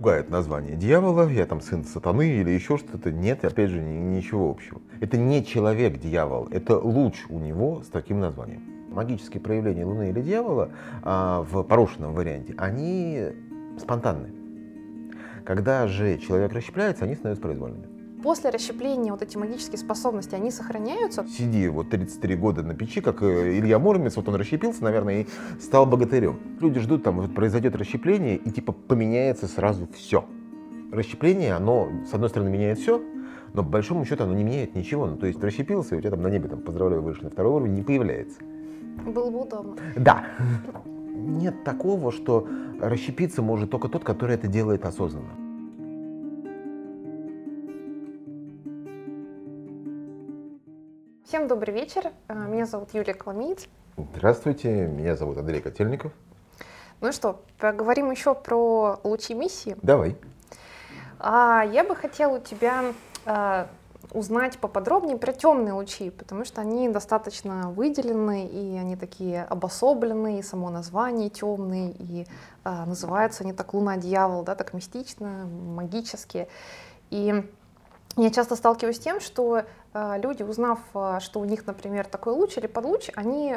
пугает название дьявола, я там сын сатаны или еще что-то. Нет, опять же, ничего общего. Это не человек-дьявол, это луч у него с таким названием. Магические проявления Луны или дьявола в порушенном варианте, они спонтанны. Когда же человек расщепляется, они становятся произвольными. После расщепления вот эти магические способности, они сохраняются? Сиди вот 33 года на печи, как Илья Муромец, вот он расщепился, наверное, и стал богатырем. Люди ждут, там вот произойдет расщепление, и типа поменяется сразу все. Расщепление, оно, с одной стороны, меняет все, но по большому счету оно не меняет ничего. Ну, то есть расщепился, и у тебя там на небе, там, поздравляю, вышли на второй уровень, не появляется. Было бы удобно. Да. Нет такого, что расщепиться может только тот, который это делает осознанно. Всем добрый вечер. Меня зовут Юлия Коломеец. Здравствуйте, меня зовут Андрей Котельников. Ну что, поговорим еще про лучи миссии. Давай. Я бы хотела у тебя узнать поподробнее про темные лучи, потому что они достаточно выделены, и они такие обособленные, и само название темные, и называются они так Луна-дьявол, да, так мистично, магически. И я часто сталкиваюсь с тем, что люди, узнав, что у них, например, такой луч или подлуч, они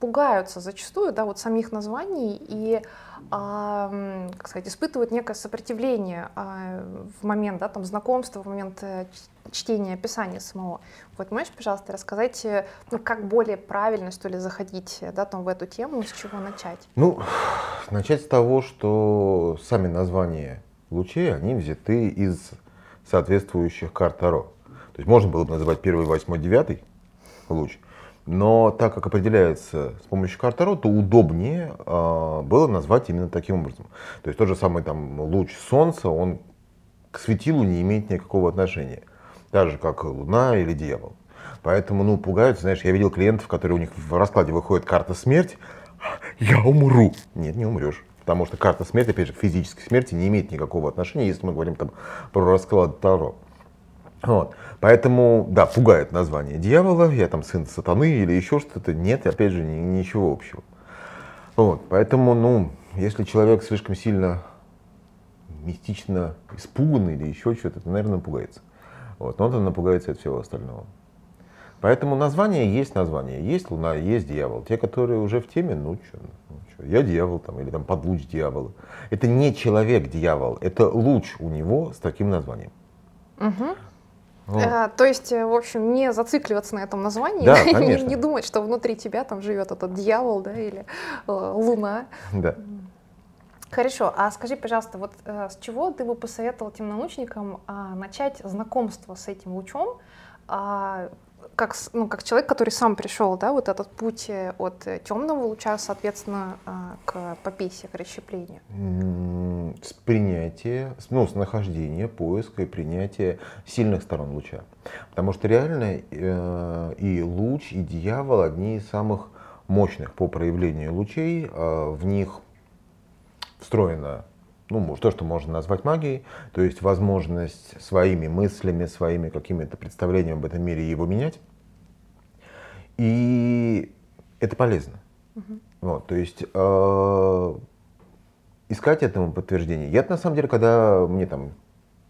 пугаются зачастую, да, вот самих названий и, как сказать, испытывают некое сопротивление в момент, да, там, знакомства, в момент чтения описания самого. Вот можешь, пожалуйста, рассказать, ну, как более правильно, что ли, заходить, да, там, в эту тему, с чего начать? Ну, начать с того, что сами названия лучей, они взяты из соответствующих карт Таро. То есть можно было бы называть 1, 8, 9 луч, но так как определяется с помощью карт Таро, то удобнее было назвать именно таким образом. То есть тот же самый там луч Солнца, он к светилу не имеет никакого отношения, так же как Луна или Дьявол. Поэтому, ну, пугаются, знаешь, я видел клиентов, которые у них в раскладе выходит карта смерть, я умру. Нет, не умрешь. Потому что карта смерти, опять же, к физической смерти не имеет никакого отношения, если мы говорим там про расклад Таро. Вот. Поэтому, да, пугает название дьявола, я там сын сатаны или еще что-то. Нет, опять же, ничего общего. Вот. Поэтому, ну, если человек слишком сильно мистично испуган или еще что-то, то, наверное, пугается. Вот. Но он напугается от всего остального. Поэтому название. Есть Луна, есть дьявол. Те, которые уже в теме, ну что, я дьявол там, или там подлуч дьявола. Это не человек-дьявол, это луч у него с таким названием. Угу. Вот. То есть, в общем, не зацикливаться на этом названии, да, не думать, что внутри тебя там живет этот дьявол, да, или Луна. Да. Хорошо, а скажи, пожалуйста, вот с чего ты бы посоветовал темнолучникам начать знакомство с этим лучом? Как человек, который сам пришел, да, вот этот путь от темного луча, соответственно, к Папессе, к расщеплению? С принятия, с нахождения, поиска и принятия сильных сторон луча. Потому что реально и луч, и дьявол одни из самых мощных по проявлению лучей. В них встроено, ну, то, что можно назвать магией, то есть возможность своими мыслями, своими какими-то представлениями об этом мире его менять. И это полезно. Угу. Вот, то есть искать этому подтверждение. Я на самом деле, когда мне там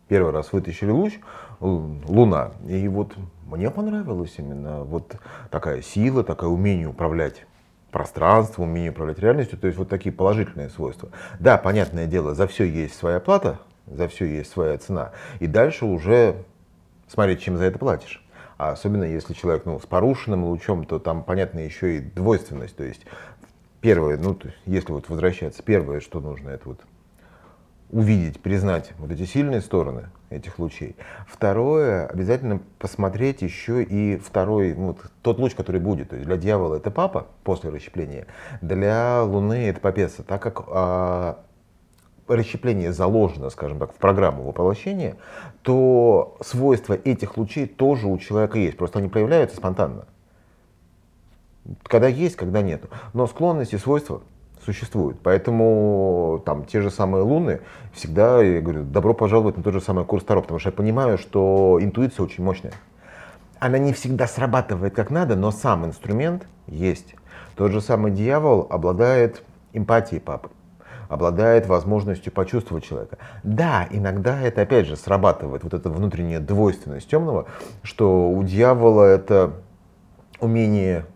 первый раз вытащили луч, Луна, и вот мне понравилась именно вот такая сила, такое умение управлять пространством, умение управлять реальностью, то есть вот такие положительные свойства. Да, понятное дело, за все есть своя плата, за все есть своя цена, и дальше уже смотреть, чем за это платишь. А особенно если человек, ну, с порушенным лучом, то там, понятно, еще и двойственность, то есть первое, ну, то есть, если вот возвращаться, первое, что нужно, это вот увидеть, признать вот эти сильные стороны этих лучей. Второе, обязательно посмотреть еще и второй, вот тот луч, который будет. То есть для дьявола это Папа после расщепления, для Луны это Папеса. Так как расщепление заложено, скажем так, в программу воплощения, то свойства этих лучей тоже у человека есть, просто они проявляются спонтанно. Когда есть, когда нет. Но склонности, свойства существуют. Поэтому там те же самые Луны всегда, я говорю, добро пожаловать на тот же самый курс Таро, потому что я понимаю, что интуиция очень мощная. Она не всегда срабатывает как надо, но сам инструмент есть. Тот же самый дьявол обладает эмпатией Папы. обладает возможностью почувствовать человека. Да, иногда это опять же срабатывает, вот эта внутренняя двойственность темного, что у дьявола это умение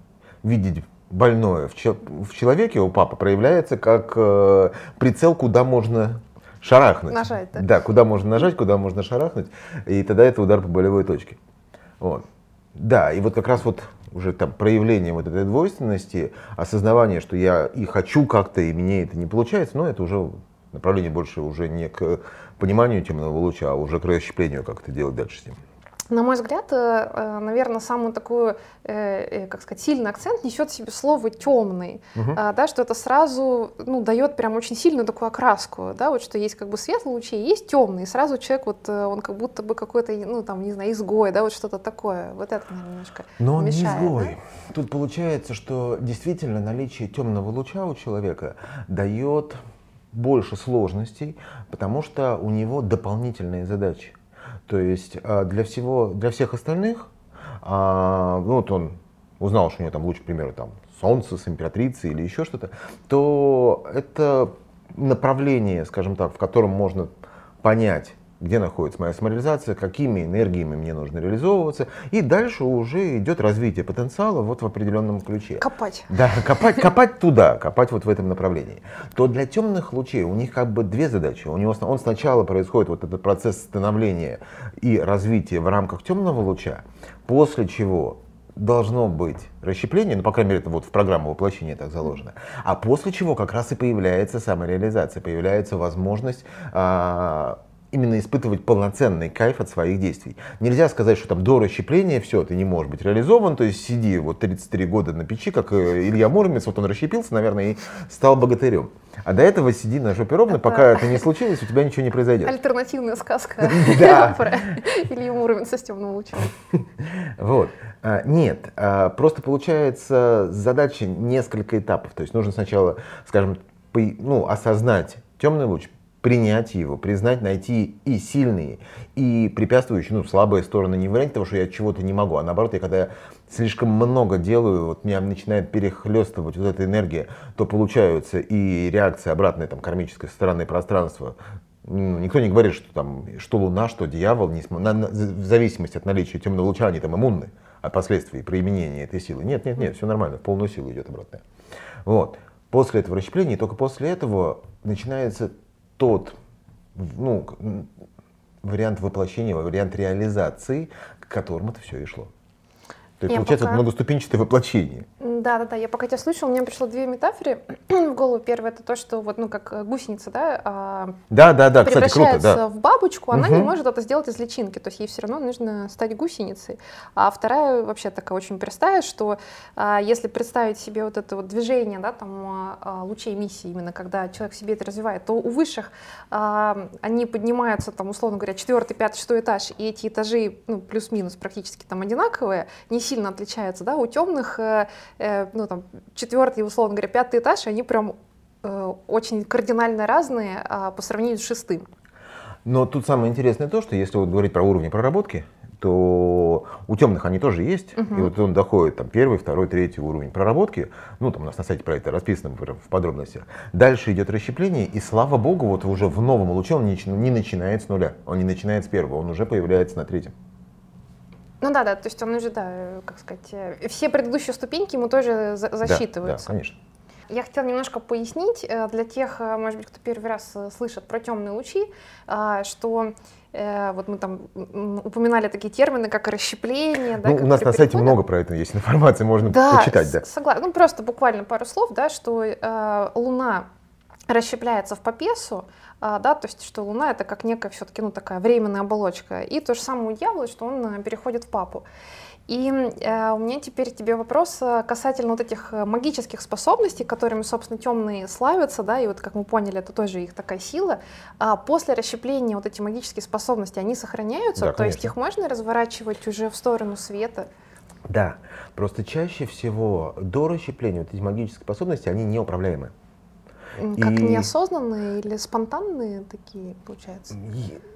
видеть больное в человеке, у папы проявляется как прицел, куда можно шарахнуть. Нажать, да. Да, куда можно нажать, куда можно шарахнуть, и тогда это удар по болевой точке. Вот. Да, и вот как раз вот уже там проявление вот этой двойственности, осознавание, что я и хочу как-то, и мне это не получается, но это уже направление больше уже не к пониманию темного луча, а уже к расщеплению, как это делать дальше с ним. На мой взгляд, наверное, самую такую, как сказать, сильный акцент несет в себе слово «темный», да, что это сразу, ну, дает прям очень сильную такую окраску, да, вот что есть как бы светлые лучи, есть темные, и сразу человек вот он как будто бы какой-то, ну там, не знаю, изгой, да, вот что-то такое, вот это немножко мешает. Но он не изгой. Да? Тут получается, что действительно наличие темного луча у человека дает больше сложностей, потому что у него дополнительные задачи. То есть для всех остальных, ну вот он узнал, что у него там луч, к примеру, там солнце с императрицей или еще что-то, то это направление, скажем так, в котором можно понять, где находится моя самореализация, какими энергиями мне нужно реализовываться, и дальше уже идет развитие потенциала вот в определенном ключе. Копать. Да, копать туда, копать вот в этом направлении. То для темных лучей у них как бы две задачи. У него он сначала происходит вот этот процесс становления и развития в рамках темного луча, после чего должно быть расщепление, ну, по крайней мере, это вот в программу воплощения так заложено, а после чего как раз и появляется самореализация, появляется возможность именно испытывать полноценный кайф от своих действий. Нельзя сказать, что там до расщепления все, ты не можешь быть реализован, то есть сиди вот 33 года на печи, как Илья Муромец, вот он расщепился, наверное, и стал богатырем. А до этого сиди на жопе ровно, пока это не случилось, у тебя ничего не произойдет. Альтернативная сказка про Илью Муромца с темным лучом. Вот. Нет, просто получается задача несколько этапов. То есть нужно сначала, скажем, осознать темный луч, принять его, признать, найти и сильные, и препятствующие, слабые стороны. Не вариант того, что я чего-то не могу, а наоборот, я когда слишком много делаю, вот меня начинает перехлестывать вот эта энергия, то получаются и реакции обратной там, кармической стороны пространства. Никто не говорит, что там что Луна, что Дьявол, в зависимости от наличия темного луча, они там иммунны от последствий применения этой силы. Нет, все нормально, в полную силу идет обратная. Вот. После этого расщепления, только после этого начинается тот вариант воплощения, вариант реализации, к которому это все и шло. То есть получается многоступенчатое воплощение. Да. Я пока тебя слушала, у меня пришло две метафоры в голову. Первая — это то, что вот, как гусеница, превращается, кстати, круто, в бабочку, она не может это сделать из личинки, то есть ей все равно нужно стать гусеницей. А вторая вообще такая очень простая, что если представить себе вот это вот движение, лучей миссии, именно когда человек себе это развивает, то у высших они поднимаются, условно говоря, 4-й, 5-й, 6-й этаж, и эти этажи, плюс-минус практически одинаковые, не сильно отличаются, у темных 4-й, условно говоря, 5-й этаж, они прям очень кардинально разные по сравнению с 6-м. Но тут самое интересное то, что если вот говорить про уровни проработки, то у темных они тоже есть, и вот он доходит 1-й, 2-й, 3-й уровень проработки, у нас на сайте про это расписано в подробностях. Дальше идет расщепление, и слава богу, вот уже в новом луче он не начинает с нуля, он не начинает с 1-го, он уже появляется на 3-м. То есть он уже, все предыдущие ступеньки ему тоже засчитываются. Да, конечно. Я хотела немножко пояснить для тех, может быть, кто первый раз слышит про темные лучи, что вот мы упоминали такие термины, как расщепление. У нас на сайте много про это есть информации, можно почитать. Да, согласна. Просто буквально пару слов, что Луна расщепляется в Папессу, то есть что Луна — это как некая все-таки такая временная оболочка, и то же самое у Дьявола, что он переходит в Папу. И у меня теперь тебе вопрос касательно вот этих магических способностей, которыми, собственно, темные славятся, и вот, как мы поняли, это тоже их такая сила. После расщепления вот эти магические способности, они сохраняются? Да, то есть их можно разворачивать уже в сторону света? Да, просто чаще всего до расщепления вот эти магические способности, они неуправляемы. Как неосознанные или спонтанные такие, получается?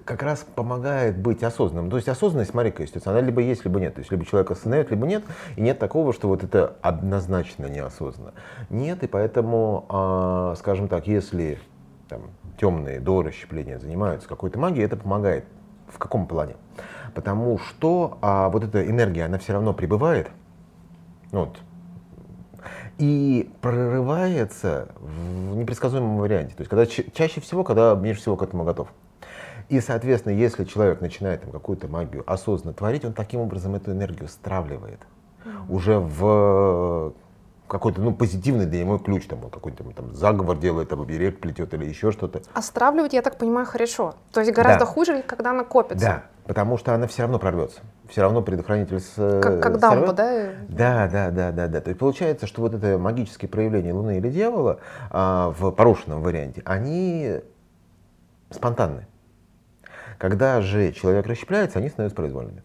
Как раз помогает быть осознанным. То есть осознанность, смотри-ка, она либо есть, либо нет. То есть либо человек осознает, либо нет. И нет такого, что вот это однозначно неосознанно. Нет, и поэтому, скажем так, если там, темные до расщепления занимаются какой-то магией, это помогает. В каком плане? Потому что вот эта энергия, она все равно прибывает, вот, и прорывается в непредсказуемом варианте. То есть когда, чаще всего, когда меньше всего к этому готов. И, соответственно, если человек начинает там какую-то магию осознанно творить, он таким образом эту энергию стравливает уже в какой-то, ну, позитивный дымовой ключ, там, какой-то там заговор делает, там, оберег плетет или еще что-то. А стравливать, я так понимаю, хорошо. То есть гораздо хуже, когда она копится. Да, потому что она все равно прорвется. Все равно предохранитель как дампа, да? Да. То есть получается, что вот это магические проявления Луны или Дьявола в порушенном варианте, они спонтанны. Когда же человек расщепляется, они становятся произвольными.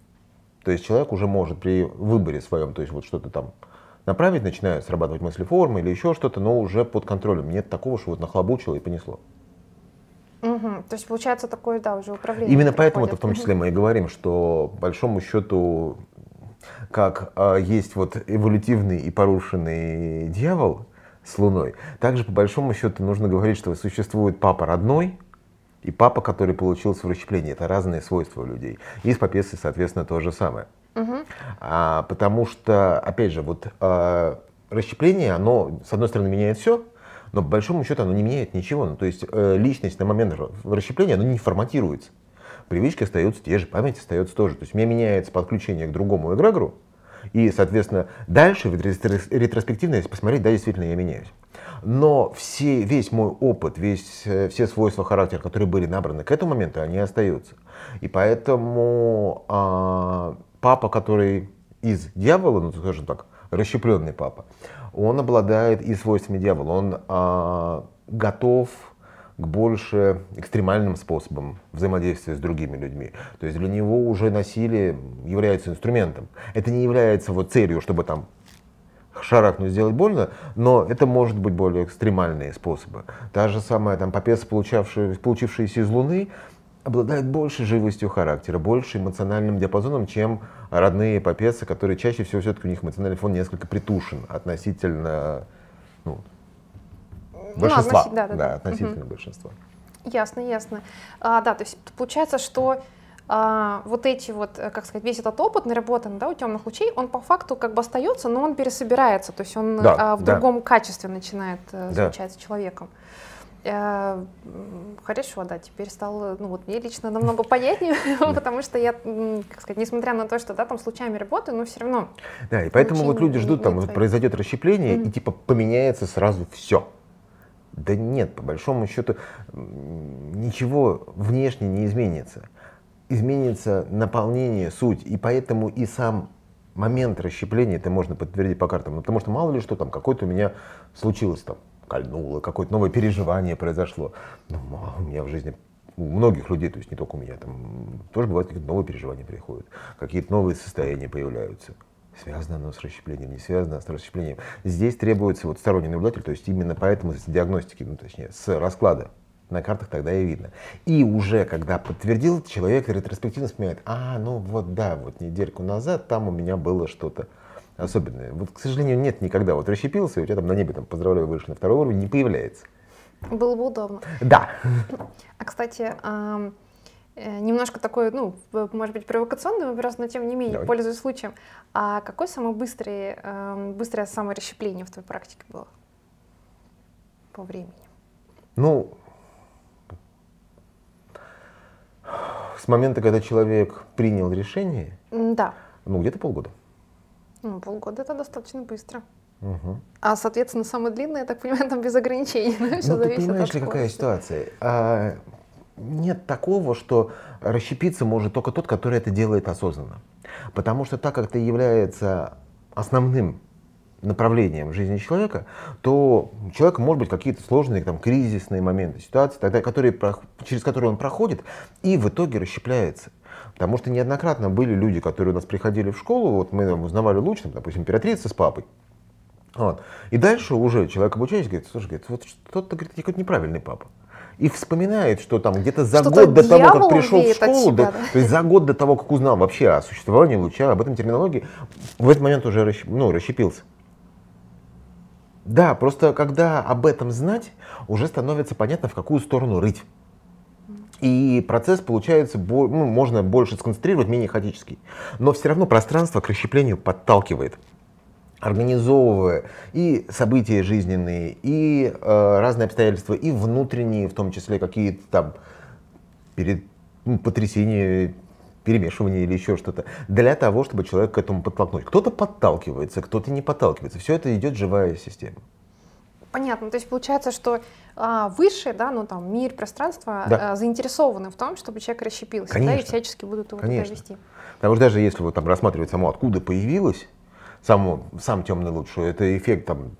То есть человек уже может при выборе своем, то есть вот что-то там направить, начинают срабатывать мысли формы или еще что-то, но уже под контролем. Нет такого, что вот нахлобучило и понесло. Угу. То есть получается такое, да, уже управление. Именно поэтому-то в том числе мы и говорим, что по большому счету, как есть вот эволютивный и порушенный дьявол с Луной, также по большому счету нужно говорить, что существует папа родной и папа, который получился в расщеплении. Это разные свойства у людей. И с папессой, соответственно, то же самое. Потому что, опять же, вот расщепление, оно, с одной стороны, меняет все, но по большому счету оно не меняет ничего. Ну, то есть личность на момент расщепления, она не форматируется. Привычки остаются те же, память остается тоже. То есть у меня меняется подключение к другому эгрегору, и, соответственно, дальше, ретроспективно, если посмотреть, да, действительно, я меняюсь. Но весь мой опыт, все свойства характера, которые были набраны к этому моменту, они остаются. И поэтому папа, который из дьявола, ну, скажем так, расщепленный папа, он обладает и свойствами дьявола. Он готов к больше экстремальным способам взаимодействия с другими людьми. То есть для него уже насилие является инструментом. Это не является вот целью, чтобы там шарахнуть, сделать больно, но это может быть более экстремальные способы. Та же самая там папеса, получившаяся из Луны, обладает большей живостью характера, больше эмоциональным диапазоном, чем родные папесы, которые чаще всего все-таки у них эмоциональный фон несколько притушен относительно, ну, большинства. Относительно большинства. Ясно. То есть получается, что вот эти вот, как сказать, весь этот опыт наработан, да, у темных лучей, он по факту как бы остается, но он пересобирается, то есть он в другом качестве начинает звучать с человеком. Хорошо, да, теперь стало, ну, вот мне лично намного понятнее, потому что я, как сказать, несмотря на то, что, да, там с лучами работаю, но все равно. Да, и поэтому вот люди ждут, там, произойдет расщепление, и типа поменяется сразу все. Да нет, по большому счету ничего внешне не изменится. Изменится наполнение, суть, и поэтому и сам момент расщепления, это можно подтвердить по картам, потому что мало ли что там, какой-то у меня случилось там, кольнуло, какое-то новое переживание произошло. Ну, у меня в жизни, у многих людей, то есть не только у меня, там тоже бывают какие-то новые переживания приходят, какие-то новые состояния появляются. Связано оно с расщеплением, не связано с расщеплением. Здесь требуется вот сторонний наблюдатель, то есть именно поэтому с диагностики, ну, точнее, с расклада на картах тогда и видно. И уже когда подтвердил, человек ретроспективно вспоминает, ну вот да, вот недельку назад там у меня было что-то особенное. Вот, к сожалению, нет никогда. Вот расщепился, и у тебя там на небе, там, поздравляю, вышли на второй уровень, не появляется. Было бы удобно. Да. А, кстати, немножко такой, ну, может быть, провокационный вопрос, но тем не менее, пользуясь случаем. А какое самое быстрое саморасщепление в твоей практике было по времени? Ну, с момента, когда человек принял решение, ну, где-то полгода. Ну, полгода — это достаточно быстро. Угу. А, соответственно, самое длинное, я так понимаю, там без ограничений. Ну, ты понимаешь ли, какая ситуация? Нет такого, что расщепиться может только тот, который это делает осознанно. Потому что так как это является основным направлением жизни человека, то у человека может быть какие-то сложные там, кризисные моменты, ситуации, через которые он проходит и в итоге расщепляется. Потому что неоднократно были люди, которые у нас приходили в школу, вот мы узнавали луч, там, допустим, императрица с папой. Вот. И дальше уже человек, обучаясь, говорит, слушай, вот что-то, говорит, какой-то неправильный папа. И вспоминает, что там где-то за год до того, как пришел в школу, то есть за год до того, как узнал вообще о существовании луча, об этом терминологии, в этот момент уже расщепился. Да, просто когда об этом знать, уже становится понятно, в какую сторону рыть. И процесс получается, ну, можно больше сконцентрировать, менее хаотический. Но все равно пространство к расщеплению подталкивает, организовывая и события жизненные, и разные обстоятельства, и внутренние, в том числе какие-то там потрясения, перемешивание или еще что-то, для того, чтобы человек к этому подтолкнуть. Кто-то подталкивается, кто-то не подталкивается. Все это идет живая система. Понятно. То есть получается, что высшие, да, ну там мир, пространство, да, заинтересованы в том, чтобы человек расщепился, да, и всячески будут его туда вести. Потому что даже если вот там рассматривать само, откуда появилось, сам темный луч, это эффект там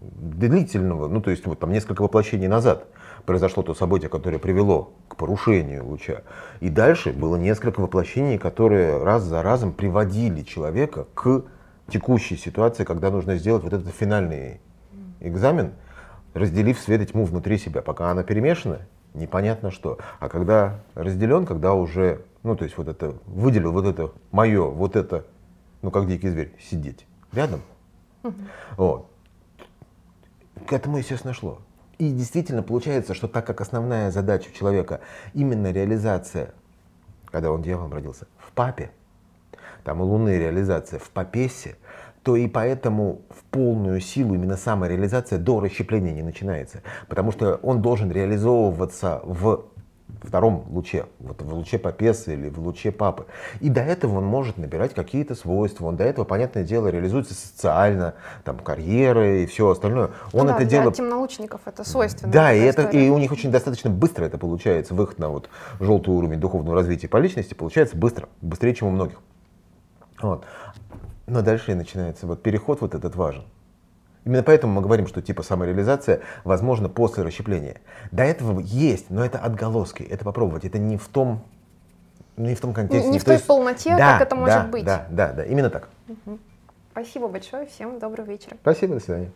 длительного, ну то есть вот там несколько воплощений назад произошло то событие, которое привело к порушению луча. И дальше было несколько воплощений, которые раз за разом приводили человека к текущей ситуации, когда нужно сделать вот этот финальный экзамен, разделив свет и тьму внутри себя. Пока она перемешана, непонятно что. А когда разделен, когда уже, ну то есть вот это, выделил вот это мое, вот это, ну как дикий зверь, сидеть рядом. Вот. К этому, естественно, шло. И действительно получается, что так как основная задача человека именно реализация, когда он дьяволом родился, в Папе, там и Луны реализация в Папесе, то и поэтому в полную силу именно самореализация до расщепления не начинается. Потому что он должен реализовываться в втором луче, вот в луче Папесы или в луче Папы. И до этого он может набирать какие-то свойства, он до этого, понятное дело, реализуется социально, там, карьеры и все остальное. Он, ну, это да, дело... темнолучников это свойственно. Да, и у них очень достаточно быстро это получается, выход на вот желтый уровень духовного развития по личности получается быстро, быстрее, чем у многих. Вот. Но дальше и начинается, вот переход вот этот важен. Именно поэтому мы говорим, что типа самореализация возможна после расщепления. До этого есть, но это отголоски, это попробовать, это не в том контексте. Не в той полноте, да, как это может быть. Да, именно так. Спасибо большое, всем доброго вечера. Спасибо, до свидания.